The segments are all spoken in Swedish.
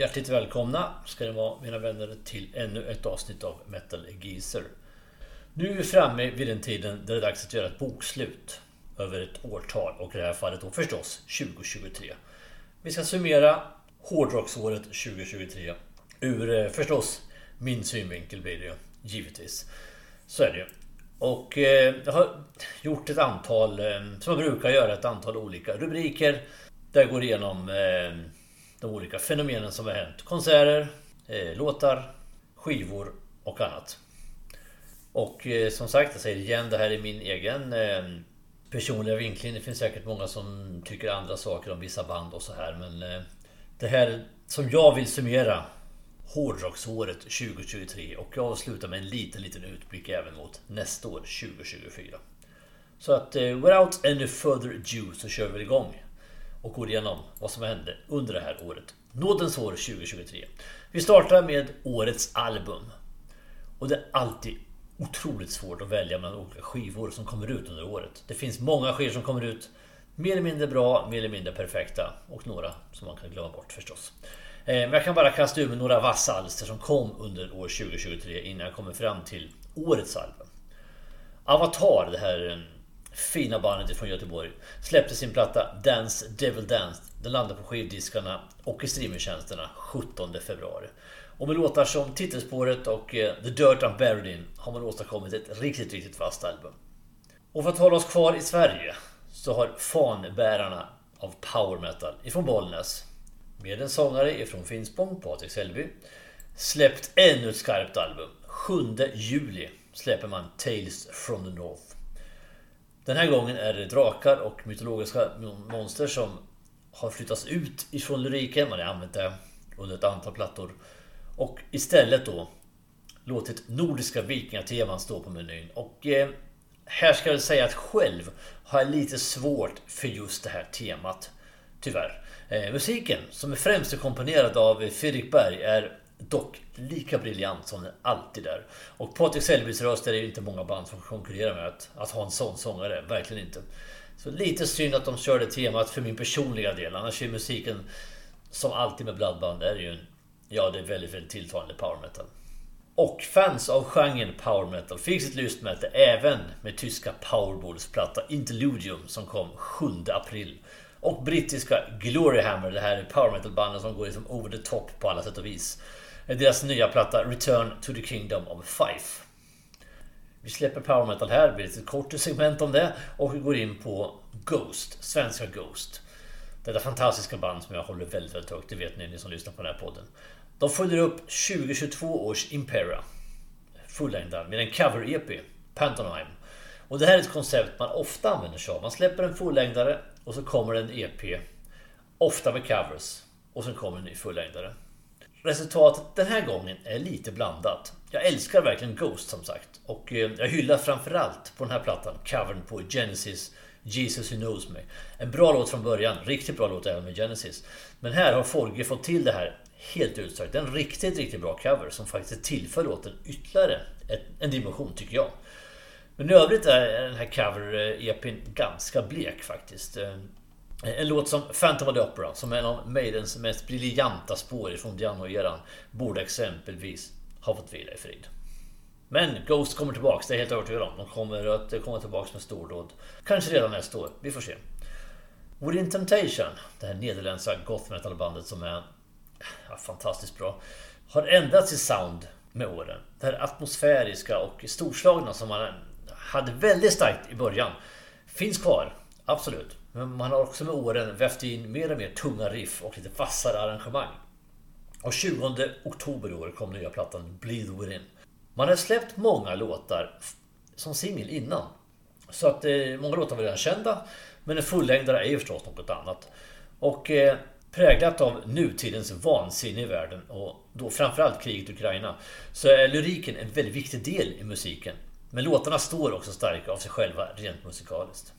Hjärtligt välkomna ska det vara, mina vänner, till ännu ett avsnitt av Metal Geezer. Nu är vi framme vid den tiden där det är dags att göra ett bokslut över ett årtal, och i det här fallet då förstås 2023. Vi ska summera hårdrocksåret 2023 ur förstås min synvinkel blir det givetvis. Så är det ju. Och jag har gjort ett antal, som jag brukar göra, ett antal olika rubriker där jag går igenom de olika fenomenen som har hänt. Konserter, låtar, skivor och annat. Och som sagt, jag säger igen, det här är min egen personliga vinkling. Det finns säkert många som tycker andra saker om vissa band och så här. Men det här som jag vill summera hårdrocksåret 2023, och jag avslutar med en liten utblick även mot nästa år 2024. Så att without any further ado så kör vi igång och går igenom vad som hände under det här året. Nådens år 2023. Vi startar med årets album. Och det är alltid otroligt svårt att välja mellan olika skivor som kommer ut under året. Det finns många skivor som kommer ut, mer eller mindre bra, mer eller mindre perfekta, och några som man kan glömma bort förstås. Men jag kan bara kasta ut några vassa alster som kom under år 2023 innan jag kommer fram till årets album. Avatar, det här fina bandet från Göteborg, släppte sin platta Dance Devil Dance. Den landade på skivdiskarna och i streamingtjänsterna 17 februari. Och med låtar som titelspåret och The Dirt I'm Buried In har man åstadkommit ett riktigt vasst album. Och för att hålla oss kvar i Sverige så har fanbärarna av power metal ifrån Bollnäs, med en sångare ifrån Finspång, Patrik Selby, släppt ännu ett skarpt album. 7 juli släpper man Tales from the North. Den här gången är det drakar och mytologiska monster som har flyttats ut ifrån lyriken. Man har använt det under ett antal plattor. Och istället då låtit nordiska vikingateman stå på menyn. Och här ska jag säga att själv har jag lite svårt för just det här temat. Tyvärr. Musiken, som är främst komponerad av Fredrik Berg, är dock lika briljant som den alltid är. Och Patrik Selbys röst är det inte många band som konkurrerar med att ha en sån sångare, verkligen inte. Så lite synd att de körde temat för min personliga del, annars är musiken som alltid med blandband är ju en, ja, det är väldigt tilltalande power metal. Och fans av genren power metal fick sitt lystmäte även med tyska Powerballs-platta Interludium som kom 7 april. Och brittiska Gloryhammer, det här är power metal banden som går liksom over the top på alla sätt och vis. Deras nya platta Return to the Kingdom of Fife. Vi släpper power metal här, det blir ett kort segment om det. Och vi går in på Ghost, svenska Ghost. Det där fantastiska band som jag håller väldigt högt, det vet ni som lyssnar på den här podden. De följer upp 2022 års Impera, fullängdaren, med en cover-EP, Pantomime. Och det här är ett koncept man ofta använder sig av. Man släpper en fullängdare och så kommer en EP, ofta med covers, och sen kommer en ny fullängdare. Resultatet den här gången är lite blandat. Jag älskar verkligen Ghost som sagt, och jag hyllar framförallt på den här plattan covern på Genesis Jesus Who Knows Me. En bra låt från början, riktigt bra låt även med Genesis. Men här har Folke fått till det här helt utsökt. En riktigt bra cover som faktiskt tillför låten ytterligare en dimension tycker jag. Men i övrigt är den här cover-EPn ganska blek faktiskt. En låt som Phantom of the Opera, som är en av Maidens mest briljanta spår från Diano-eran, borde exempelvis ha fått vila i frid. Men Ghost kommer tillbaka, det är jag helt övertygad om. De kommer att komma tillbaka med stordåd. Kanske redan nästa år, vi får se. Within Temptation, det här nederländska goth metal-bandet som är fantastiskt bra, har ändrats i sound med åren. Det här atmosfäriska och storslagna som man hade väldigt starkt i början finns kvar, absolut. Men man har också med åren vävt in mer och mer tunga riff och lite vassare arrangemang. Och 20 oktober i år kom nya plattan Bleed Within. Man har släppt många låtar som singel innan, så att många låtar var redan kända, men en fullängdare är ju förstås något annat. Och präglat av nutidens vansinne i världen, och då framförallt kriget i Ukraina, så är lyriken en väldigt viktig del i musiken. Men låtarna står också starka av sig själva rent musikaliskt.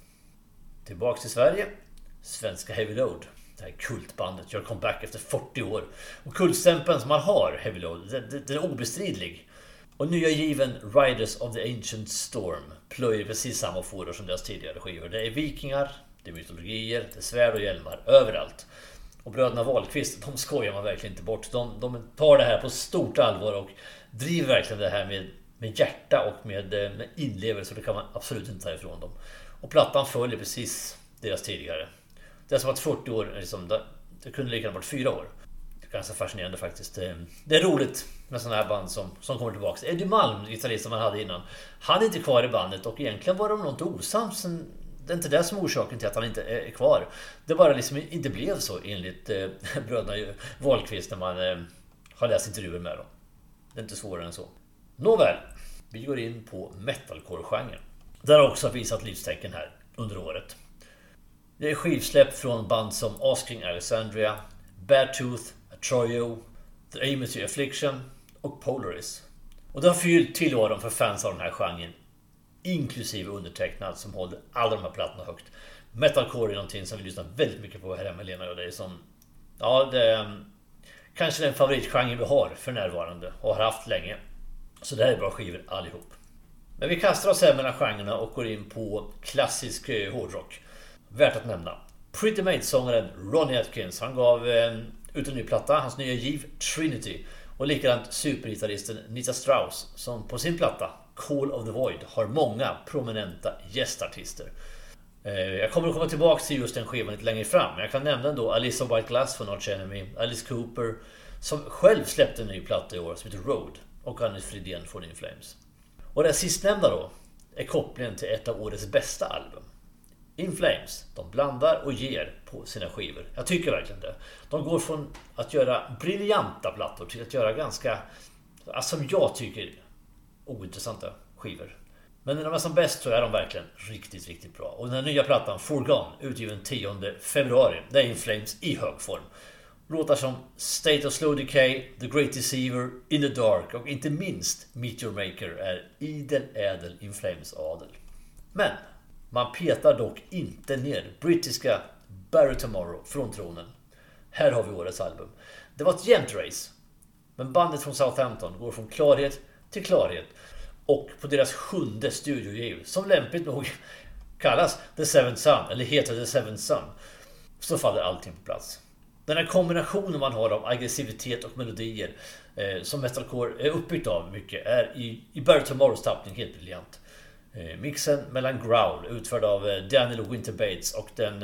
Tillbaks till Sverige, svenska Heavy Load. Det här kultbandet gör comeback efter 40 år. Och kultstämpeln som man har, Heavy Load, den är obestridlig. Och nya given Riders of the Ancient Storm plöjer precis samma fåror som deras tidigare skivor. Det är vikingar, det är mytologier, det är svärd och hjälmar överallt. och bröderna Wahlqvist, de skojar man verkligen inte bort. De tar det här på stort allvar och driver verkligen det här med hjärta och med inlevelse. Det kan man absolut inte ta ifrån dem. Och plattan följer precis deras tidigare. Det som varit 40 år, liksom, det kunde lika gärna varit 4 år. Det är ganska fascinerande faktiskt. Det är roligt med sådana här band som kommer tillbaka. Eddie Malm, gitarrist som han hade innan, han är inte kvar i bandet och egentligen var de något osams. Det är inte det som är orsaken till att han inte är kvar. Det bara liksom inte blev så enligt bröderna Wahlqvist när man har läst intervjuer med dem. Det är inte svårare än så. Nåväl, vi går in på metalcore-genren. Där har också visat livstecken här under året. Det är skivsläpp från band som Asking Alexandria, Bad Tooth, Atroyo, The Amity Affliction och Polaris. Och det har fyllt tillvaron för fans av den här genren, inklusive undertecknad som håller alla de här plattorna högt. Metalcore är någonting som vi lyssnar väldigt mycket på här hemma, Lena och dig, som ja, det kanske den favoritgenren vi har för närvarande och har haft länge. Så det här är bra skivor allihop. Men vi kastar oss här mellan genrerna och går in på klassisk hårdrock. Värt att nämna. Pretty Maids-sångaren Ronnie Atkins, han gav ut en ny platta, hans nya giv Trinity. Och likadant supergitarristen Nita Strauss, som på sin platta Call of the Void har många prominenta gästartister. Jag kommer att komma tillbaka till just den skivan lite längre fram. Jag kan nämna ändå Alissa White-Gluz från Arch Enemy, Alice Cooper, som själv släppte en ny platta i år som heter Road, och Anders Fridén från In Flames. Och det sistnämnda då är kopplingen till ett av årets bästa album. In Flames, de blandar och ger på sina skivor. Jag tycker verkligen det. De går från att göra briljanta plattor till att göra ganska, som jag tycker, ointressanta skivor. Men när de är som bäst så är de verkligen riktigt, riktigt bra. Och den här nya plattan, Foregone, utgiven 10 februari, det är In Flames i hög form. Låtar som State of Slow Decay, The Great Deceiver, In the Dark och inte minst Meet Your Maker är idel-ädel In Flames-adel. Men man petar dock inte ner brittiska Bury Tomorrow från tronen. Här har vi årets album. Det var ett jämnt race, men bandet från Southampton går från klarhet till klarhet. Och på deras 7:e studiogiv, som lämpligt nog kallas The Seven Sons, eller heter The Seven Sons, så faller allting på plats. Den här kombinationen man har av aggressivitet och melodier som metalcore är uppbyggt av mycket är i Bury Tomorrows tappning helt briljant. Mixen mellan growl utförd av Daniel Winter-Bates och den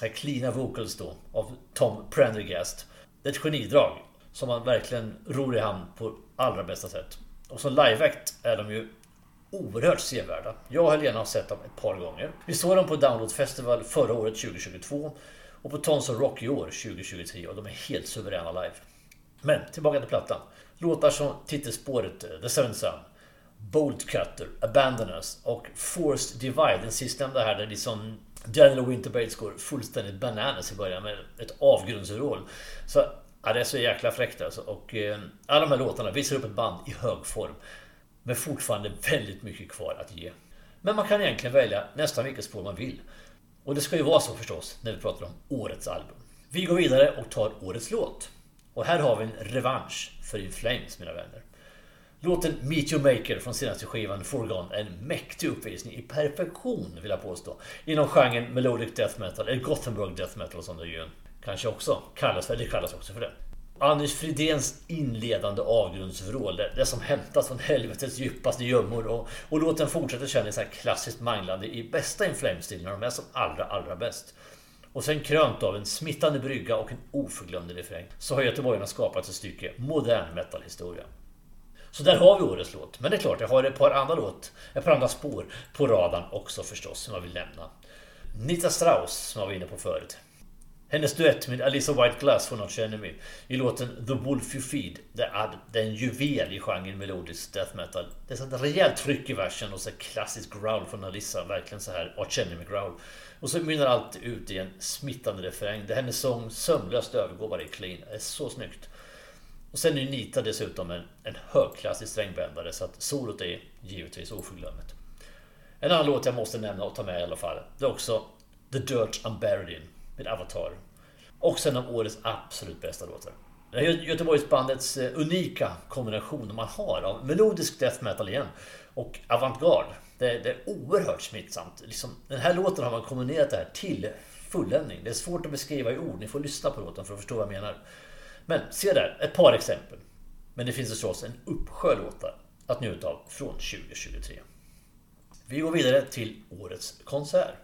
här cleana vocals då av Tom Prendergast. Det är ett genidrag som man verkligen ror i hand på allra bästa sätt. Och som liveact är de ju oerhört sevärda. Jag och Helena har sett dem ett par gånger. Vi såg dem på Download Festival förra året 2022 och på Tons of Rock i år 2023, och de är helt suveräna live. Men tillbaka till plattan. Låtar som titelspåret The Seven Sons, Bolt Cutter, Abandon Us och Forced Divide, den sistnämnda här där liksom Daniel Winter-Bates går fullständigt bananas i början med ett avgrundsroll. Så ja, det är så jäkla fräckt alltså. Och alla de här låtarna visar upp ett band i hög form, men fortfarande väldigt mycket kvar att ge. Men man kan egentligen välja nästan vilket spår man vill. Och det ska ju vara så förstås när vi pratar om årets album. Vi går vidare och tar årets låt. Och här har vi en revansch för In Flames, mina vänner. Låten Meet Your Maker från senaste skivan Foregone är en mäktig uppvisning i perfektion, vill jag påstå. Inom genren melodic death metal, eller Gothenburg death metal som det ju kanske också kallas också för det. Anders Fridéns inledande avgrundsvrål, det som hämtas från helvetets djupaste gömmor, och låten fortsätter känna så här klassiskt manglande i bästa In Flames-stil när de är som allra bäst. Och sen krönt av en smittande brygga och en oförglömd refräng, så har göteborgarna skapat ett stycke modern metalhistoria. Så där har vi årets låt, men det är klart jag har ett par andra spår på radarn också förstås som jag vill nämna. Nita Strauss, som jag var inne på förut. Hennes duett med Alissa White-Gluz från Arch Enemy i låten The Wolf You Feed, det är en juvel i genren melodisk death metal. Det är så ett rejält tryck i versen och så klassisk growl från Alissa, verkligen så här Arch Enemy growl. Och så mynnar allt ut i en smittande refräng. Det hennes sång sömlöst övergår bara i clean, det är så snyggt. Och sen är Nita dessutom en högklassig strängbändare, så att solot är givetvis oförglömmet. En annan låt jag måste nämna och ta med i alla fall, det är också The Dirt I'm Buried In med Avatar. Och sen av årets absolut bästa låtar. Det är Göteborgsbandets unika kombination man har av melodisk death metal igen och avantgarde. Det är oerhört smittsamt. Liksom, den här låten har man kombinerat det här till fulländning. Det är svårt att beskriva i ord. Ni får lyssna på låten för att förstå vad jag menar. Men se där, ett par exempel. Men det finns förstås en uppsjö låtar att njuta av från 2023. Vi går vidare till årets konsert.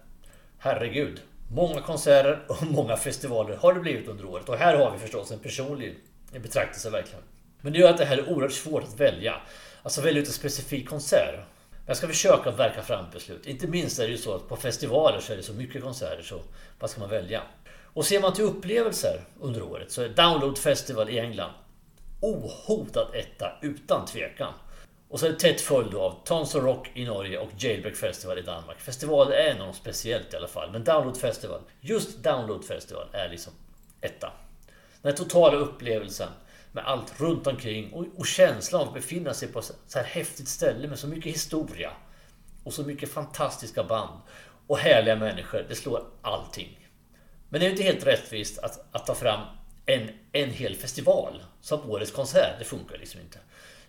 Herregud, många konserter och många festivaler har det blivit under året. Och här har vi förstås en personlig betraktelse verkligen. Men det gör att det här är oerhört svårt att välja. Alltså välja ut en specifik konsert. Jag ska försöka verka fram beslut. Inte minst är det ju så att på festivaler så är det så mycket konserter, så vad ska man välja? Och ser man till upplevelser under året så är Download Festival i England ohotat etta utan tvekan. Och så är det tätt följd av Tons of Rock i Norge och Jailbreak Festival i Danmark. Festival är någon speciellt i alla fall, men Download Festival, just Download Festival är liksom etta. Den totala upplevelsen med allt runt omkring och känslan av att befinna sig på så här häftigt ställe med så mycket historia och så mycket fantastiska band och härliga människor, det slår allting. Men det är inte helt rättvist att ta fram en hel festival som årets konsert, det funkar liksom inte.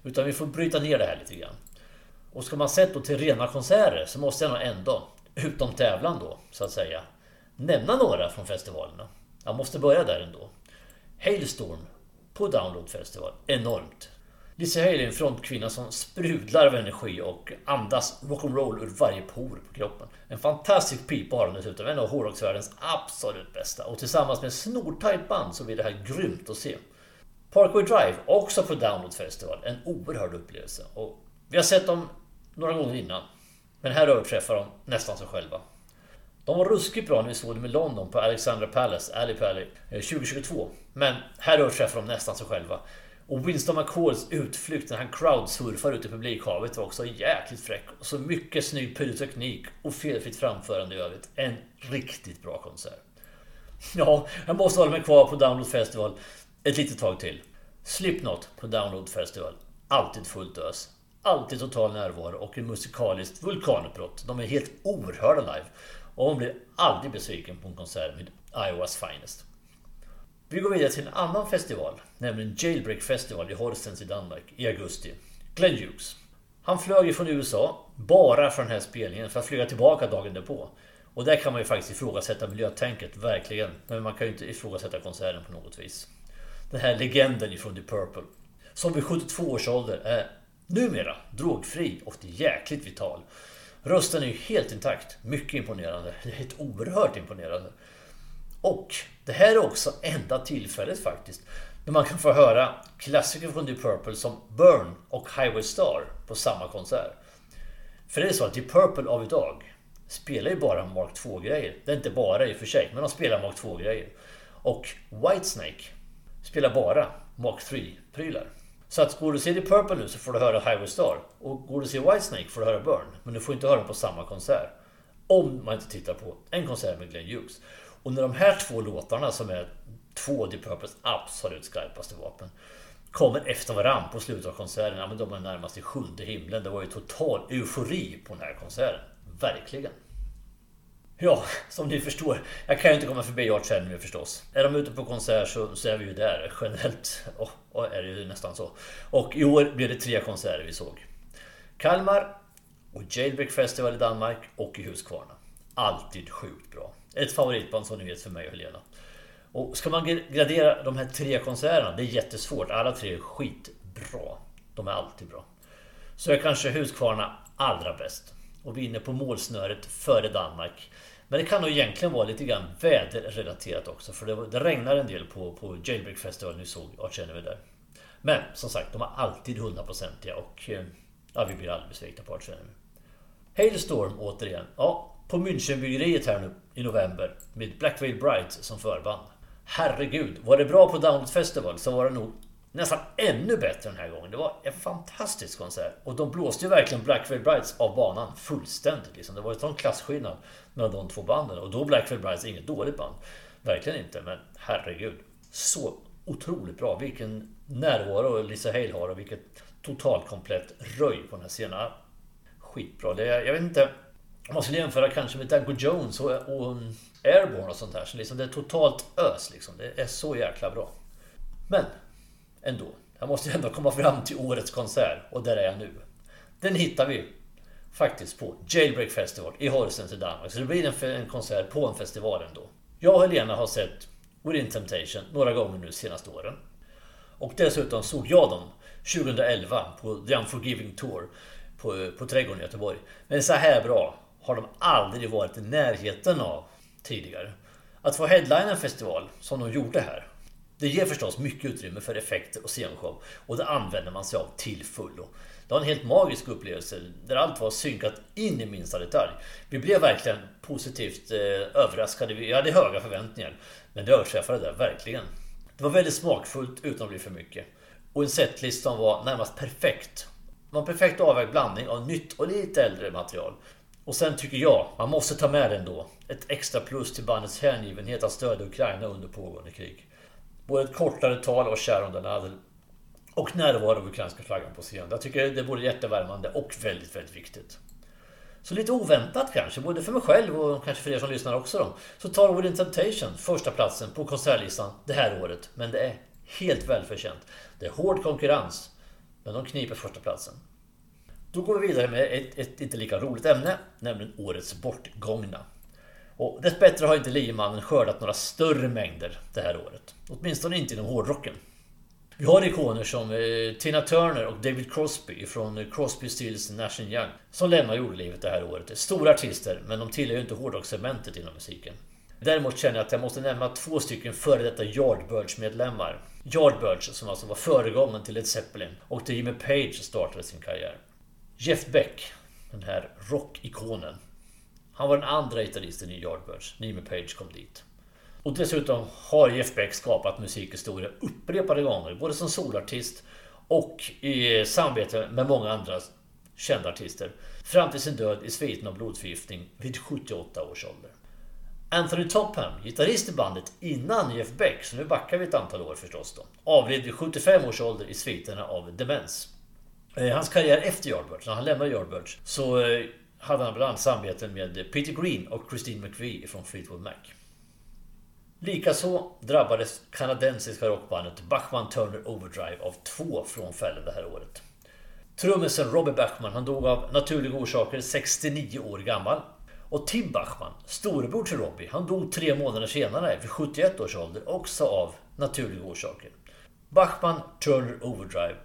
Utan vi får bryta ner det här lite grann. Och ska man sett då till rena konserter så måste jag nog ändå, utom tävlan då så att säga, nämna några från festivalerna. Jag måste börja där ändå. Halestorm på Download Festival, enormt. Lisa Haley är en frontkvinna som sprudlar av energi och andas rock'n'roll ur varje por på kroppen. En fantastisk pipa har hon dessutom, en av hårdrocksvärldens absolut bästa. Och tillsammans med snortajt band så blir det här grymt att se. Parkway Drive, också på Download Festival, en oerhörd upplevelse. Och vi har sett dem några gånger innan, men här överträffar de nästan sig själva. De var ruskigt bra när vi såg dem i London på Alexandra Palace, Alley Pally, 2022. Men här överträffar de nästan sig själva. Och Winston McCalls utflykt när han crowdsurfar ute i publikhavet var också jäkligt fräck. Och så mycket snygg pyroteknik och felfritt framförande i övrigt. En riktigt bra konsert. Ja, jag måste hålla mig kvar på Download Festival ett litet tag till. Slipknot på Download Festival. Alltid fullt ös. Alltid total närvaro och en musikaliskt vulkanutbrott. De är helt oerhörda live. Och hon blir aldrig besviken på en konsert med Iowas Finest. Vi går vidare till en annan festival, nämligen Jailbreak Festival i Horsens i Danmark i augusti. Glenn Hughes. Han flög från USA bara för den här spelningen för att flyga tillbaka dagen därpå. Och där kan man ju faktiskt ifrågasätta miljötänket, verkligen. Men man kan ju inte ifrågasätta konserten på något vis. Den här legenden ifrån The Purple, som vid 72 års ålder är numera drogfri och jäkligt vital. Rösten är ju helt intakt, mycket imponerande, helt oerhört imponerande. Och det här är också enda tillfället faktiskt när man kan få höra klassiker från The Purple som Burn och Highway Star på samma konsert. För det är så att The Purple av idag spelar ju bara Mark II-grejer. Det är inte bara i och för sig, men de spelar Mark II-grejer. Och Whitesnake spelar bara Mark III-prylar. Så att går du se The Purple nu så får du höra Highway Star. Och går du se Whitesnake får du höra Burn. Men du får inte höra dem på samma konsert. Om man inte tittar på en konsert med Glenn Hughes. Och när de här två låtarna som är två av The Purples absolut skarpaste vapen kommer efter varandra på slutet av konserterna. Men de är närmast i sjunde himlen. Det var ju total eufori på den här konserten. Verkligen. Ja, som ni förstår. Jag kan ju inte komma förbi Arch Enemy förstås. Är de ute på konsert så är vi ju där generellt. Är det ju nästan så. Och i år blev det 3 konserter vi såg. Kalmar och Jailbreak Festival i Danmark och i Huskvarna. Alltid sjukt bra. Ett favoritband som ni vet för mig och Helena. Och ska man gradera de här 3 konserterna, det är jättesvårt. Alla 3 är skitbra. De är alltid bra. Så är kanske Huskvarna allra bäst. Och vi är inne på målsnöret före Danmark. Men det kan nog egentligen vara lite grann väderrelaterat också. För det regnar en del på Jailbreak Festival. Nu såg Arch Enemy där. Men som sagt, de är alltid 100%iga. Och ja, vi blir aldrig besvikna på Arch Enemy. Halestorm återigen. Ja, på Münchenbyggeriet här nu i november. Med Black Veil Brides som förband. Herregud, var det bra på Download Festival så var det nog nästan ännu bättre den här gången. Det var en fantastisk konsert. Och de blåste ju verkligen Black Veil Brides av banan fullständigt. Liksom. Det var en sån klasskillnad mellan de två banden. Och då Black Veil Brides är inget dåligt band. Verkligen inte, men herregud. Så otroligt bra. Vilken närvaro Lisa Hale har och vilket totalt komplett röj på den här scenen. Skitbra. Jag vet inte, man skulle jämföra kanske med Danko Jones och Airborne och sånt här. Så liksom, det är totalt ös. Liksom. Det är så jäkla bra. Men ändå. Jag måste ändå komma fram till årets konsert. Och där är jag nu. Den hittar vi faktiskt på Jailbreak Festival i Horsens i Danmark. Så det blir en konsert på en festival ändå. Jag och Helena har sett Within Temptation några gånger nu senaste åren. Och dessutom såg jag dem 2011 på The Unforgiving Tour på Trädgården i Göteborg. Men så här bra har de aldrig varit i närheten av tidigare. Att få headline en festival som de gjorde här, det ger förstås mycket utrymme för effekter och scenshow. Och det använder man sig av till fullo. Det var en helt magisk upplevelse där allt var synkat in i minsta detalj. Vi blev verkligen positivt överraskade. Vi hade höga förväntningar, men det överträffade det verkligen. Det var väldigt smakfullt utan att bli för mycket. Och en setlist som var närmast perfekt. Det var en perfekt avvägd blandning av nytt och lite äldre material. Och sen tycker jag, man måste ta med den då. Ett extra plus till bandets hängivenhet att stödja Ukraina under pågående krig. Både ett kortare tal och kär om den hade och närvaro av ukrainska flaggan på scenen. Jag tycker det är både jättevärmande och väldigt, väldigt viktigt. Så lite oväntat kanske, både för mig själv och kanske för er som lyssnar också då. Så tar Within Temptation första platsen på konsertlistan det här året. Men det är helt välförtjänt. Det är hård konkurrens, men de kniper första platsen. Då går vi vidare med ett inte lika roligt ämne, nämligen årets bortgångna. Och dessbättre har inte liemannen skördat några större mängder det här året. Åtminstone inte inom hårdrocken. Vi har ikoner som Tina Turner och David Crosby från Crosby, Stills, Nash & Young som lämnar jordelivet det här året. Stora artister, men de tillhör ju inte hårdrocksegmentet inom musiken. Däremot känner jag att jag måste nämna två stycken före detta Yardbirds-medlemmar. Yardbirds som alltså var föregångaren till Led Zeppelin och där Jimmy Page startade sin karriär. Jeff Beck, den här rockikonen. Han var den andra gitarristen i Yardbirds. Jimmy Page kom dit. Och dessutom har Jeff Beck skapat musikhistoria upprepade gånger, både som solartist och i samarbete med många andra kända artister, fram till sin död i sviten av blodförgiftning vid 78 års ålder. Anthony Topham, gitarrist i bandet innan Jeff Beck, så nu backar vi ett antal år förstås då, avled vid 75 års ålder i sviterna av demens. Hans karriär efter Yardbirds, när han lämnade Yardbirds, så hade han bland annat samarbeten med Peter Green och Christine McVie från Fleetwood Mac. Likaså drabbades kanadensiska rockbandet Bachman Turner Overdrive av två frånfällen det här året. Trummisen Robbie Bachman, han dog av naturliga orsaker 69 år gammal. Och Tim Bachman, storebror till Robbie, han dog 3 månader senare vid 71 års ålder, också av naturliga orsaker. Bachman Turner Overdrive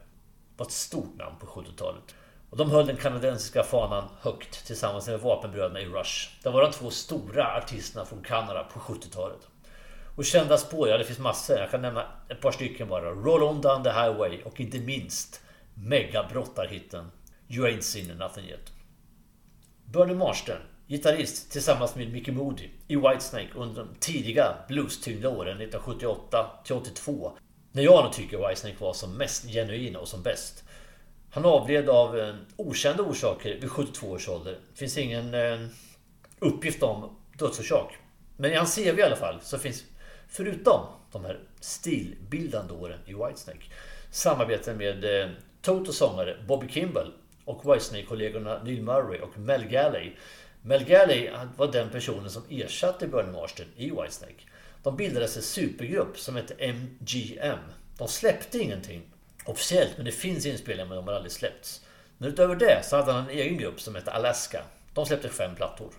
var ett stort namn på 70-talet. Och de höll den kanadensiska fanan högt tillsammans med vapenbröderna i Rush. Det var de två stora artisterna från Kanada på 70-talet. Och kända spår, ja det finns massor, jag kan nämna ett par stycken bara. Roll on down the highway och inte minst megabrottarhitten You ain't seen nothing yet. Bernie Marsden, gitarrist tillsammans med Mickey Moody i Whitesnake under de tidiga blues-tyngda åren 1978-82. När jag nog tycker Whitesnake var som mest genuina och som bäst. Han avled av okända orsaker vid 72 års ålder. Det finns ingen uppgift om dödsorsak. Men i hans CV i alla fall så finns, förutom de här stilbildande åren i Whitesnake, samarbeten med Toto-sångare Bobby Kimball och Whitesnake-kollegorna Neil Murray och Mel Galley. Mel Galley var den personen som ersatte Bernie Marsden i Whitesnake. De bildades en supergrupp som hette MGM. De släppte ingenting officiellt, men det finns inspelningar men de har aldrig släppts. Men utöver det så hade han en egen grupp som hette Alaska. De släppte 5 plattor.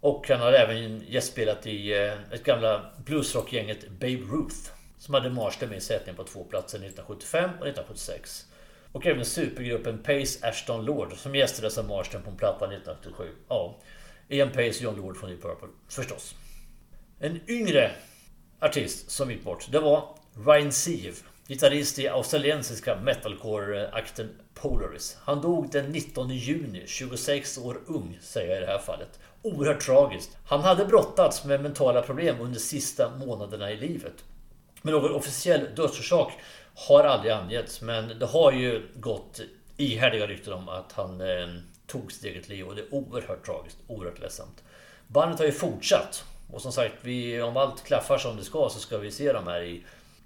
Och han har även gästspelat i ett gamla bluesrockgänget Babe Ruth som hade Marsden med i sättning på 2 platser 1975 och 1976. Och även supergruppen Pace Ashton Lord som gästades av Marsden på en platta 1987. Ja, Ian Pace och John Lord från The Purple, förstås. En yngre artist som gick bort, det var Ryan Sieve, gitarrist i australiensiska metalcore-akten Polaris. Han dog den 19 juni, 26 år ung säger jag i det här fallet. Oerhört tragiskt. Han hade brottats med mentala problem under sista månaderna i livet. Men någon officiell dödsorsak har aldrig angetts, men det har ju gått ihärdiga rykten om att han tog sitt eget liv och det är oerhört tragiskt, oerhört ledsamt. Bandet har ju fortsatt och som sagt, om allt klaffar som det ska så ska vi se dem här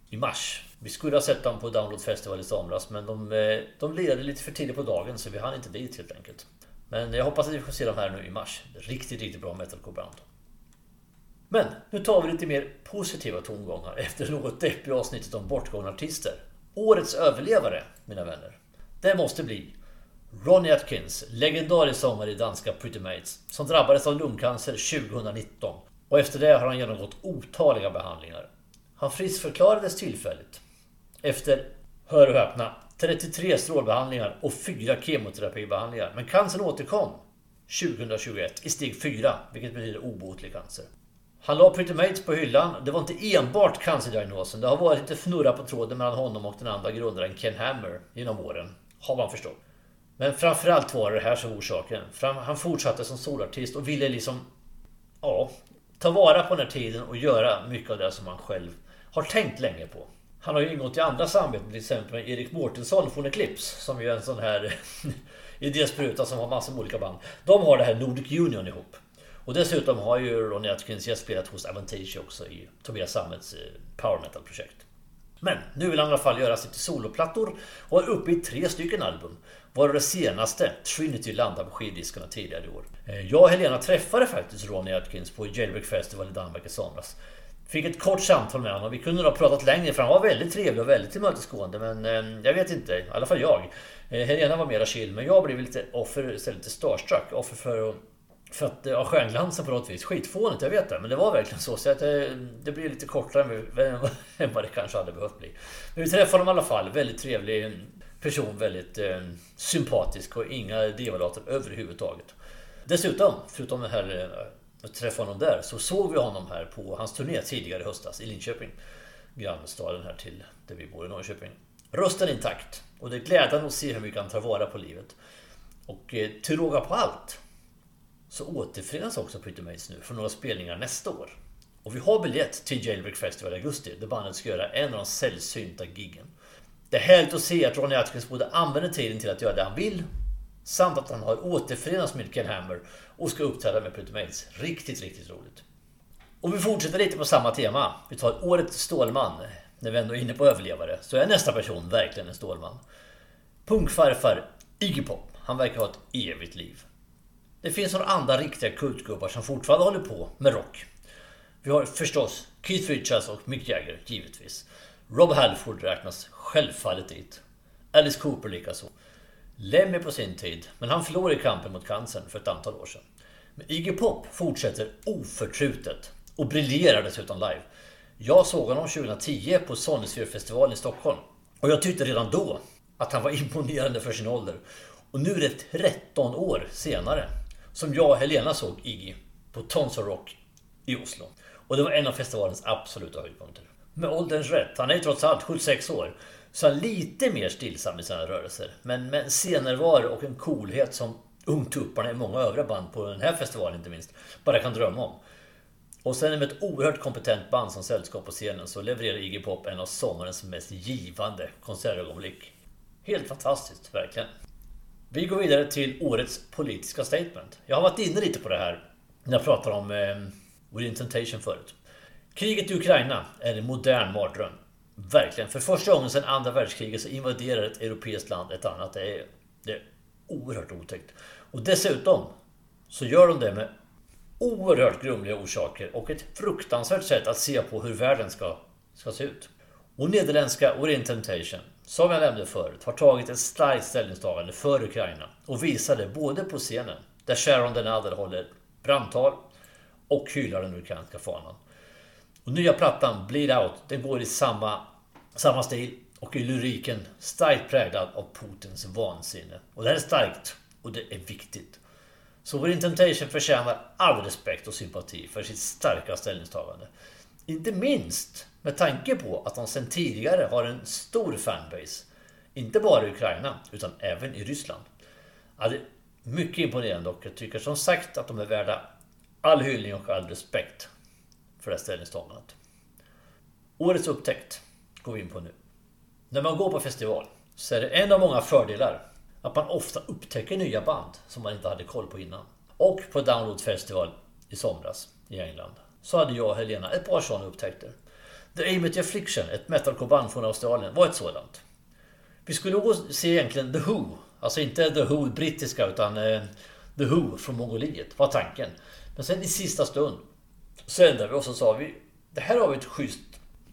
i mars. Vi skulle ha sett dem på Download Festival i somras, men de lirade lite för tidigt på dagen så vi hann inte dit helt enkelt. Men jag hoppas att vi får se dem här nu i mars. Riktigt, riktigt bra metalcore-band. Men nu tar vi lite mer positiva tongångar efter något deppig avsnittet om bortgångna artister. Årets överlevare, mina vänner. Det måste bli Ronnie Atkins, legendarisk sångare i danska Pretty Maids, som drabbades av lungcancer 2019. Och efter det har han genomgått otaliga behandlingar. Han friskförklarades tillfälligt efter, hör och häpna, 33 strålbehandlingar och 4 kemoterapibehandlingar. Men cancern återkom 2021 i steg 4, vilket betyder obotlig cancer. Han la Pretty Maids på hyllan. Det var inte enbart cancerdiagnosen. Det har varit lite fnurra på tråden mellan honom och den andra grundaren Ken Hammer genom åren, har man förstått. Men framförallt var det här som orsaken. Han fortsatte som solartist och ville liksom, ja, ta vara på den här tiden och göra mycket av det som han själv har tänkt länge på. Han har ju ingått i andra samarbeten, till exempel med Erik Mårtensson från Eclipse, som ju är en sån här idéspruta som har massor av olika band. De har det här Nordic Union ihop. Och dessutom har ju Ronnie Atkins gästspelat hos Avantage också i Tobias Sammets power metal-projekt. Men nu vill han i alla fall göra sitt soloplattor och är uppe i 3 stycken album. Var det senaste Trinity landade på skivdiskarna tidigare i år. Jag och Helena träffade faktiskt Ronnie Atkins på Jailbreak Festival i Danmark i somras. Fick ett kort samtal med honom. Vi kunde ha pratat längre, för han var väldigt trevlig och väldigt tillmötesgående. Men jag vet inte, i alla fall jag. Helena var mera chill, men jag blev lite offer, istället lite starstruck. Offer för att ja, stjärnglansen på något vis. Skitfånigt, jag vet det. Men det var verkligen så att det blev lite kortare än vad det kanske hade behövt bli. Men vi träffade honom i alla fall. Väldigt trevlig person, väldigt sympatisk och inga divalater överhuvudtaget. Dessutom, förutom den här träffade honom där, så såg vi honom här på hans turné tidigare i höstas i Linköping. Grannstaden här till där vi bor i Norrköping. Rösten intakt. Och det är glädjande att se hur mycket han tar vara på livet. Och till råga på allt så återförenas också Pretty Maids nu för några spelningar nästa år. Och vi har biljett till Jailbreak Festival i augusti där bandet ska göra en av de sällsynta giggen. Det är härligt att se att Ronnie Atkins både använder tiden till att göra det han vill samt att han har återförenats med Ken Hammer och ska uppträda med Pretty Maids. Riktigt, riktigt roligt. Och vi fortsätter lite på samma tema. Vi tar årets stålman. När vi ändå är inne på överlevare så är nästa person verkligen en stålman. Punkfarfar Iggy Pop. Han verkar ha ett evigt liv. Det finns några andra riktiga kultgubbar som fortfarande håller på med rock. Vi har förstås Keith Richards och Mick Jagger, givetvis. Rob Halford räknas självfallet dit. Alice Cooper likaså. Lemmy på sin tid, men han förlorade i kampen mot cancern för ett antal år sedan. Men Iggy Pop fortsätter oförtrutet och briljerar dessutom live. Jag såg honom 2010 på Sonnysphere-festivalen i Stockholm. Och jag tyckte redan då att han var imponerande för sin ålder. Och nu är det 13 år senare som jag och Helena såg Iggy på Tons of Rock i Oslo. Och det var en av festivalens absoluta höjdpunkter. Med ålderns rätt, han är ju trots allt 76 år. Så lite mer stillsam i sina rörelser. Men med en scenervaro och en coolhet som ungtupparna i många övriga band på den här festivalen inte minst bara kan drömma om. Och sen med ett oerhört kompetent band som sällskap på scenen så levererar Iggy Pop en av sommarens mest givande konsertögonblick. Helt fantastiskt, verkligen. Vi går vidare till årets politiska statement. Jag har varit inne lite på det här när jag pratar om Within Temptation förut. Kriget i Ukraina är en modern mardröm. Verkligen. För första gången sedan andra världskriget så invaderar ett europeiskt land ett annat. Det är oerhört otäckt. Och dessutom så gör de det med oerhört grumliga orsaker och ett fruktansvärt sätt att se på hur världen ska se ut. Och nederländska Within Temptation, som jag nämnde förut, har tagit ett starkt ställningstagande för Ukraina och visade både på scenen där Sharon Denadel håller brandtal och hyllar den ukrainska fanan. Och nya plattan Bleed Out, den går i samma stil och i lyriken starkt präglad av Putins vansinne. Och det här är starkt och det är viktigt. Så Within Temptation förtjänar all respekt och sympati för sitt starka ställningstagande. Inte minst med tanke på att de sedan tidigare har en stor fanbase. Inte bara i Ukraina utan även i Ryssland. Ja, det är mycket imponerande och jag tycker som sagt att de är värda all hyllning och all respekt för det här ställningstagandet. Årets upptäckt går vi in på nu. När man går på festival så är det en av många fördelar att man ofta upptäcker nya band som man inte hade koll på innan. Och på Download Festival i somras i England så hade jag och Helena ett par sådana upptäckter. The Amity Affliction, ett metalcore-band från Australien, var ett sådant. Vi skulle gå se egentligen The Who, alltså inte The Who brittiska utan The Who från Mongoliet, var tanken. Men sen i sista stund så ändrade vi oss och sa vi, det här har vi ett schysst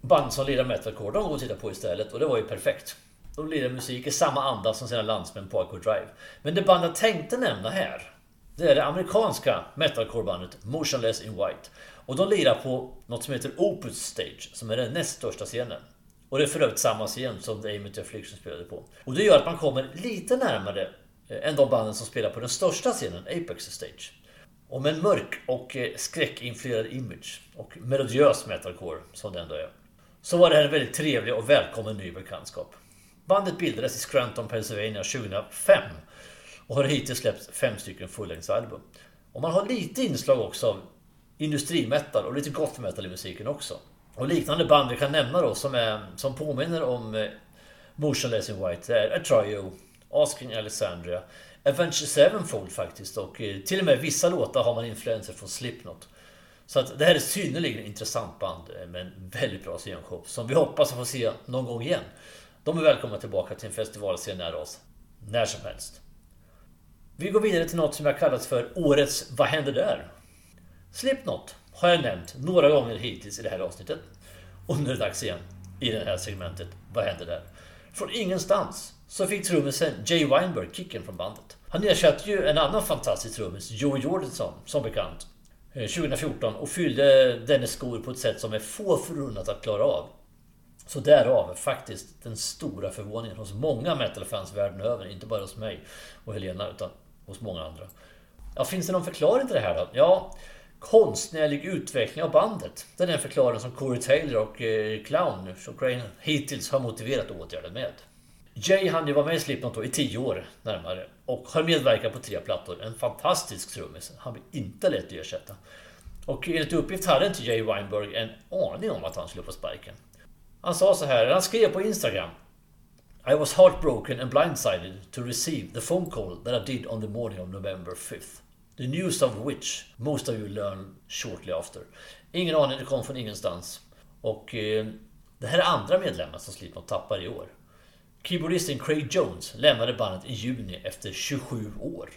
band som lirar metalcore, de går och tittar på istället och det var ju perfekt. De lirar musik i samma anda som sina landsmän på Parkway Drive. Men det band jag tänkte nämna här, det är det amerikanska metalcore-bandet Motionless in White. Och de lirar på något som heter Opus Stage, som är den näst största scenen. Och det är för övrigt samma scen som The Amity Affliction spelade på. Och det gör att man kommer lite närmare än de banden som spelar på den största scenen, Apex Stage. Och med en mörk och skräckinfluerad image och melodiös metalcore, som det ändå är. Så var det här en väldigt trevlig och välkommen ny bekantskap. Bandet bildades i Scranton, Pennsylvania 2005 och har hittills släppt 5 stycken fullängdsalbum. Och man har lite inslag också av industrimetal och lite goth metal i musiken också. Och liknande band vi kan nämna då som påminner om Motionless in White är Atrio, Asking Alexandria, Avenged Sevenfold faktiskt, och till och med vissa låtar har man influenser från Slipknot. Så att det här är ett synnerligen intressant band med en väldigt bra scenshow som vi hoppas att få se någon gång igen. De är välkomna tillbaka till en festival sen nära oss, när som helst. Vi går vidare till något som jag kallat för årets Vad händer där? Slipknot har jag nämnt några gånger hittills i det här avsnittet. Och nu är det dags igen i det här segmentet Vad händer där? Från ingenstans så fick trummisen Jay Weinberg kicken från bandet. Han ersatte ju en annan fantastisk trummis, Joey Jordansson, som bekant, 2014 och fyllde dennes skor på ett sätt som är få förunnat att klara av. Så därav faktiskt den stora förvåningen hos många metalfans världen över, inte bara hos mig och Helena utan hos många andra. Ja, finns det någon förklaring till det här då? Ja, konstnärlig utveckling av bandet. Det är den förklaringen som Corey Taylor och Clown Crane hittills har motiverat åtgärden med. Jay hann ju vara med i Slipknot i 10 år närmare och har medverkat på 3 plattor. En fantastisk trummis. Han blir inte lätt att ersätta. Och enligt uppgift hade inte Jay Weinberg en aning om att han skulle få sparken. Han sa så här, han skrev på Instagram: I was heartbroken and blindsided to receive the phone call that I did on the morning of November 5th. The news of which most of you learn shortly after. Ingen aning, det kom från ingenstans. Och det här är andra medlemmar som Slipknot tappar i år. Keyboardisten Craig Jones lämnade bandet i juni efter 27 år.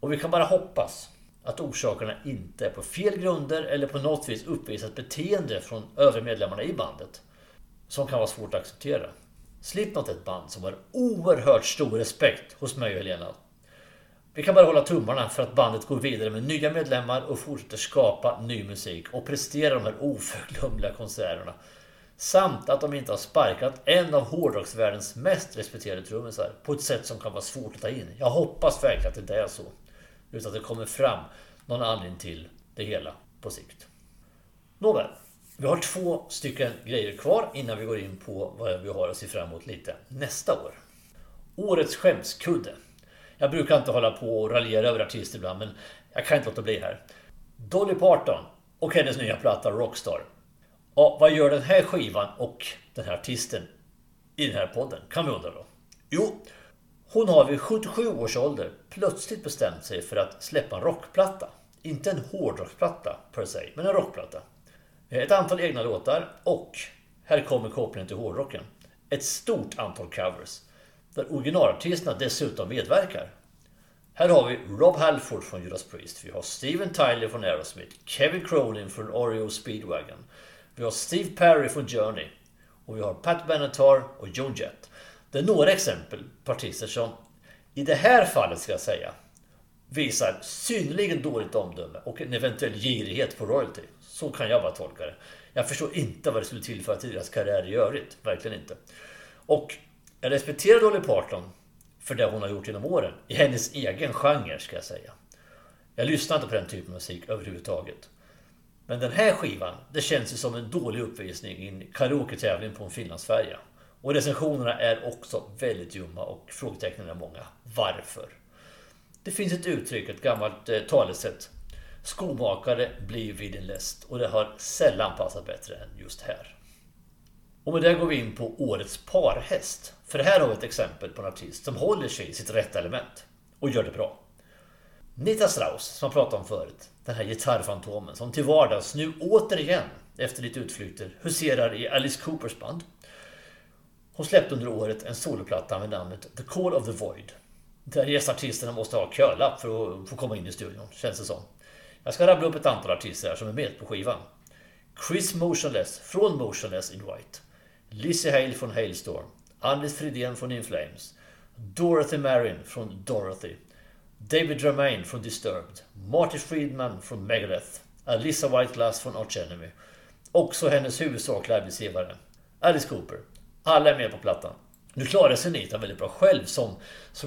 Och vi kan bara hoppas att orsakerna inte är på fel grunder eller på något vis uppvisat beteende från övriga medlemmarna i bandet som kan vara svårt att acceptera. Slipknot är ett band som har oerhört stor respekt hos mig och Helena. Vi kan bara hålla tummarna för att bandet går vidare med nya medlemmar och fortsätter skapa ny musik och prestera de här oförglömliga konserterna. Samt att de inte har sparkat en av hårdrocksvärldens mest respekterade trummisar på ett sätt som kan vara svårt att ta in. Jag hoppas verkligen att det inte är så, utan att det kommer fram någon anledning till det hela på sikt. Nåväl, vi har 2 stycken grejer kvar innan vi går in på vad vi har att se fram emot lite nästa år. Årets skämskudde. Jag brukar inte hålla på och raljera över artister ibland, men jag kan inte låta bli här. Dolly Parton och hennes nya platta Rockstar. Ja, vad gör den här skivan och den här artisten i den här podden, kan vi undra då? Jo, hon har vid 77 års ålder plötsligt bestämt sig för att släppa en rockplatta. Inte en hårdrockplatta per se, men en rockplatta. Ett antal egna låtar och, här kommer kopplingen till hårdrocken, ett stort antal covers där originalartisterna dessutom medverkar. Här har vi Rob Halford från Judas Priest, vi har Steven Tyler från Aerosmith, Kevin Cronin från Oreo Speedwagon, vi har Steve Perry från Journey och vi har Pat Benatar och Joan Jett. Det är några exempel på artister som i det här fallet, ska jag säga, visar synnerligen dåligt omdöme och en eventuell girighet på royalty. Så kan jag bara tolka det. Jag förstår inte vad det skulle tillföra till deras karriär i övrigt. Verkligen inte. Och jag respekterar Dolly Parton för det hon har gjort genom åren. I hennes egen genre, ska jag säga. Jag lyssnar inte på den typen av musik överhuvudtaget. Men den här skivan, det känns ju som en dålig uppvisning i en karaoke-tävling på en Finlandsfärja. Och recensionerna är också väldigt ljumma och frågetecknen är många. Varför? Det finns ett uttryck, ett gammalt talesätt. Skomakare blir vid en läst. Och det har sällan passat bättre än just här. Och med det går vi in på årets parhäst. För här har vi ett exempel på en artist som håller sig i sitt rätta element. Och gör det bra. Nita Strauss, som jag pratade om förut. Den här gitarrfantomen som till vardags nu återigen, efter lite utflykter, huserar i Alice Coopers band. Hon släppte under året en soloplatta med namnet The Call of the Void. Där gästartisterna måste ha kölapp för att få komma in i studion, känns det som. Jag ska rabbla upp ett antal artister här som är med på skivan. Chris Motionless från Motionless in White. Lisa Haley från Halestorm, Anders Fridén från In Flames, Dorothy Marin från Dorothy, David Romaine från Disturbed, Marty Friedman från Megadeth, Alissa White-Gluz från Arch Enemy. Också hennes huvudsakliga arbetsgivare, Alice Cooper. Alla är med på plattan. Nu klarar sig Nita väldigt bra själv som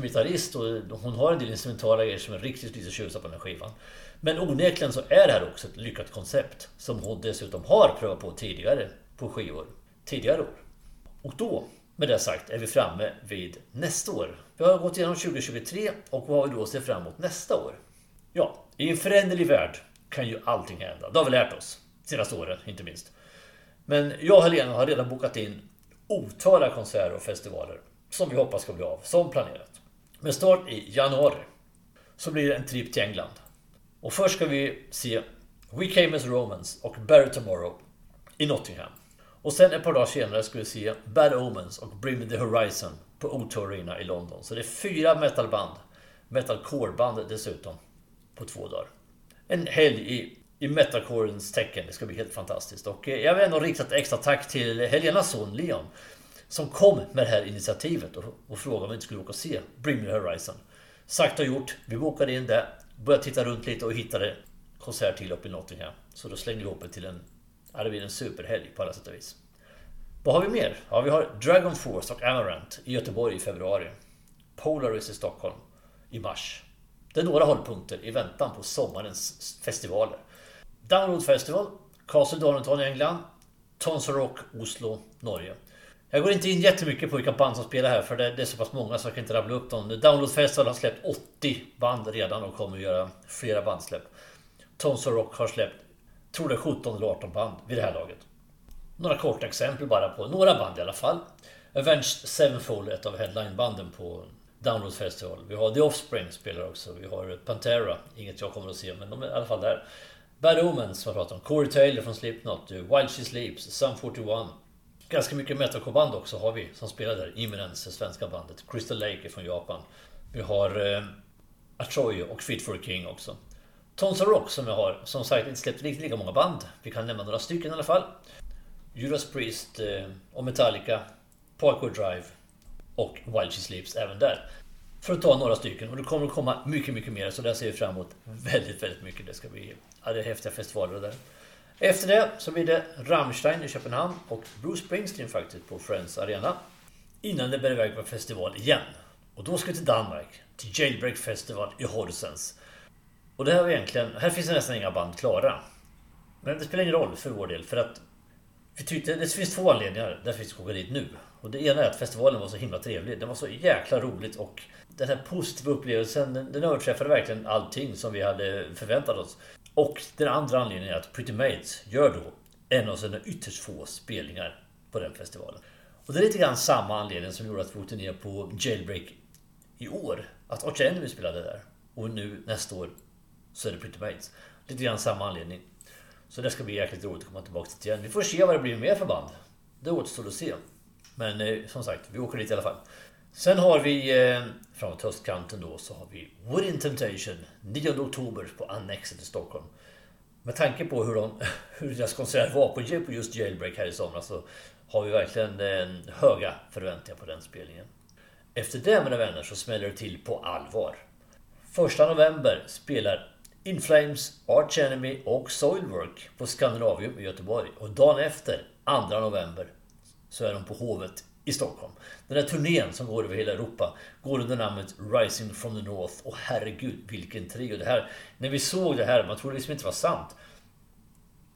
gitarrist, och hon har en del instrumentala grejer som är riktigt lite tjusa på den här skivan. Men onekligen så är det här också ett lyckat koncept som hon dessutom har prövat på tidigare på skivor, tidigare år. Och då, med det sagt, är vi framme vid nästa år. Vi har gått igenom 2023 och vad har vi då att se fram emot nästa år? Ja, i en föränderlig värld kan ju allting hända. Det har vi lärt oss senaste åren, inte minst. Men jag och Helena har redan bokat in otaliga konserter och festivaler som vi hoppas ska bli av, som planerat. Men start i januari så blir det en trip till England. Och först ska vi se We Came As Romans och Bury Tomorrow i Nottingham. Och sen ett par dagar senare ska vi se Bad Omens och Bring Me The Horizon på O2 Arena i London. Så det är 4 metalband, metalcoreband dessutom, på 2 dagar. En helg i metalcorens tecken, det ska bli helt fantastiskt. Och jag vill ändå rikta ett extra tack till Helenas son Leon som kom med det här initiativet och frågade om vi inte skulle åka och se Bring Me The Horizon. Sagt och gjort, vi bokade in det, började titta runt lite och hittade konsert till upp i Nottingham. Så då slängde vi ihop det till det blir en superhelg på alla sätt och vis. Vad har vi mer? Ja, vi har Dragon Force och Amaranth i Göteborg i februari. Polaris i Stockholm i mars. Det är några hållpunkter i väntan på sommarens festivaler. Download Festival, Castle Donington i England, Tons of Rock, Oslo, Norge. Jag går inte in jättemycket på vilka band som spelar här, för det är så pass många så jag kan inte rabbla upp dem. Download Festival har släppt 80 band redan och kommer att göra flera bandsläpp. Tons of Rock har släppt, tror det är 17 eller 18 band vid det här laget. Några korta exempel bara på några band i alla fall. Avenged Sevenfold är ett av headlinebanden på Download Festival. Vi har The Offspring spelar också. Vi har Pantera, inget jag kommer att se, men de är i alla fall där. Bad Omens som jag pratar om. Corey Taylor från Slipknot, While She Sleeps, Sum 41. Ganska mycket metalcore-band också har vi som spelar där. Imminence, svenska bandet. Crystal Lake från Japan. Vi har Atroyo och Fit for King också. Tons of Rock som jag har, som sagt, inte släppt riktigt lika många band. Vi kan nämna några stycken i alla fall. Judas Priest och Metallica, Parkway Drive och While She Sleeps även där. För att ta några stycken, och det kommer att komma mycket, mycket mer. Så där ser vi fram emot väldigt, väldigt mycket. Det ska bli, ja, det är häftiga festivaler där. Efter det så blir det Rammstein i Köpenhamn och Bruce Springsteen faktiskt på Friends Arena. Innan det bär iväg på festival igen. Och då ska vi till Danmark, till Jailbreak Festival i Horsens. Och det här var egentligen, här finns nästan inga band klara. Men det spelar ingen roll för vår del, för att vi tyckte, det finns 2 anledningar därför vi ska gå dit nu. Och det ena är att festivalen var så himla trevlig, den var så jäkla roligt, och den här positiva upplevelsen, den överträffade verkligen allting som vi hade förväntat oss. Och den andra anledningen är att Pretty Maids gör då en av sina ytterst få spelningar på den festivalen. Och det är lite grann samma anledning som gjorde att vi åkte ner på Jailbreak i år, att Arch Enemy spelade där, och nu nästa år så är det Pretty Maids. Lite grann samma anledning. Så det ska bli jäkligt roligt att komma tillbaka till igen. Vi får se vad det blir mer för band. Det återstår att se. Men som sagt, vi åker dit i alla fall. Sen har vi, framåt höstkanten då, så har vi Within Temptation 9 oktober på Annexet i Stockholm. Med tanke på hur deras konsert var på just Jailbreak här i somras, så har vi verkligen höga förväntningar på den spelningen. Efter det, mina vänner, så smäller det till på allvar. 1 november spelar In Flames, Arch Enemy och Soilwork på Scandinavium i Göteborg. Och dagen efter, 2 november, så är de på Hovet i Stockholm. Den här turnén som går över hela Europa går under namnet Rising from the North. Och herregud, vilken trio det här. När vi såg det här, man trodde liksom inte det var sant.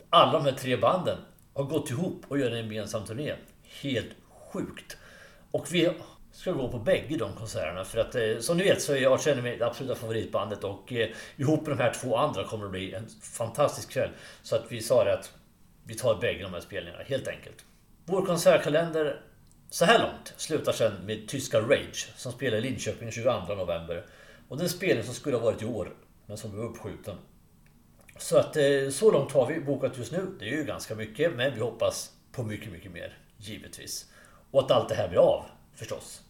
Alla de här 3 banden har gått ihop och gör en gemensam turné. Helt sjukt. Och vi ska gå på bägge de konserterna, för att som ni vet så är Arch Enemy det absoluta favoritbandet, och ihop med de här 2 andra kommer det bli en fantastisk kväll. Så att vi sa det att vi tar bägge de här spelningarna helt enkelt. Vår konsertkalender så här långt slutar sedan med tyska Rage som spelar i Linköping 22 november. Och den spelning som skulle ha varit i år men som blev uppskjuten. Så att så långt har vi bokat just nu. Det är ju ganska mycket, men vi hoppas på mycket, mycket mer givetvis. Och att allt det här blir av förstås.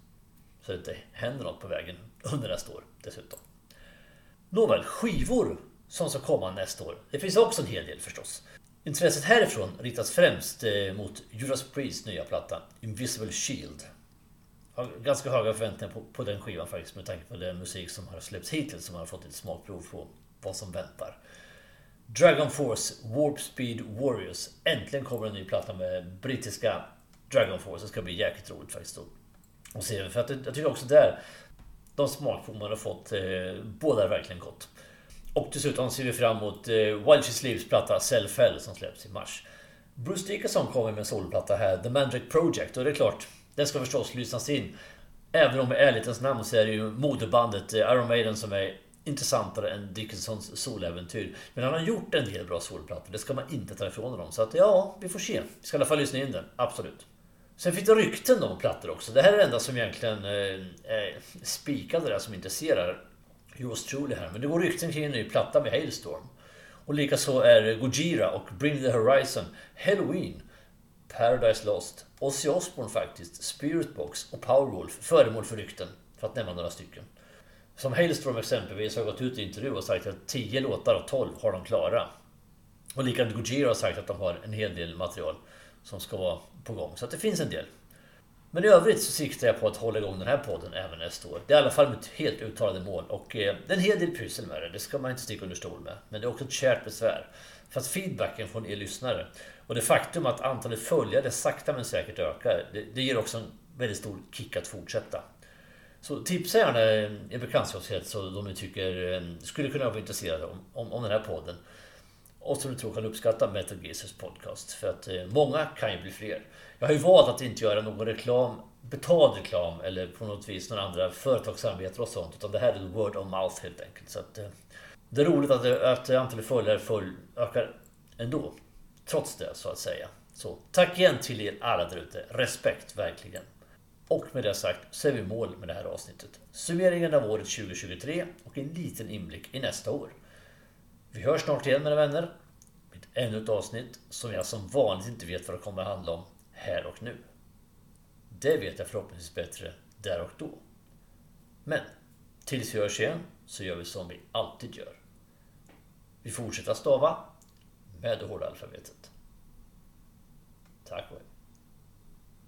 Så det inte händer något på vägen under nästa år dessutom. Nåväl, skivor som ska komma nästa år. Det finns också en hel del förstås. Intresset härifrån riktas främst mot Judas Priest nya platta Invisible Shield. Jag har ganska höga förväntningar på den skivan faktiskt, med tanke på den musik som har släppts hittills, som har fått ett smakprov på vad som väntar. Dragon Force, Warp Speed Warriors. Äntligen kommer en ny platta med brittiska Dragon Force. Det ska bli jäkligt roligt faktiskt att se. För att jag tycker också där, de smakproven man har fått, båda är verkligen gott. Och dessutom ser vi fram emot While She Sleeps platta Self-Hell som släpps i mars. Bruce Dickinson kommer med en solplatta här, The Mandrake Project. Och det är klart, den ska förstås lyssnas in. Även om i ärlighetens namn så är det ju moderbandet Iron Maiden som är intressantare än Dickinsons soläventyr. Men han har gjort en del bra solplattor. Det ska man inte ta ifrån honom. Så att ja, vi får se. Vi ska i alla fall lyssna in den. Absolut. Sen finns det rykten om plattor också. Det här är det enda som egentligen spikade där som intresserar Yours Truly här. Men det går rykten kring en ny platta med Halestorm. Och likaså är Gojira och Bring the Horizon, Halloween, Paradise Lost, Ozzy Osbourne faktiskt, Spiritbox och Powerwolf föremål för rykten, för att nämna några stycken. Som Halestorm exempelvis har gått ut i intervju och sagt att 10 låtar av 12 har de klara. Och likadant Gojira har sagt att de har en hel del material som ska vara på gång. Så att det finns en del. Men i övrigt så siktar jag på att hålla igång den här podden även nästa år. Det är i alla fall mitt helt uttalade mål. Och en hel del pyssel med det. Det ska man inte sticka under stol med. Men det är också ett kärt besvär. För att feedbacken från er lyssnare och det faktum att antalet följare sakta men säkert ökar, det ger också en väldigt stor kick att fortsätta. Så tipsa gärna er bekantskapskrets så de ni tycker skulle kunna vara intresserade om den här podden. Och som du tror kan uppskatta Metal Geezers podcast. För att många kan ju bli fler. Jag har ju valt att inte göra någon reklam, betald reklam eller på något vis några andra företagsarbeten och sånt. Utan det här är word of mouth helt enkelt. Så att, det är roligt att antalet följare ökar ändå. Trots det så att säga. Så tack igen till er alla där ute. Respekt verkligen. Och med det sagt så är vi mål med det här avsnittet. Summeringen av året 2023 och en liten inblick i nästa år. Vi hörs snart igen mina vänner. Med ännu ett avsnitt som jag som vanligt inte vet vad det kommer att handla om här och nu. Det vet jag förhoppningsvis bättre där och då. Men tills vi hörs igen så gör vi som vi alltid gör. Vi fortsätter stava med det hårda alfabetet.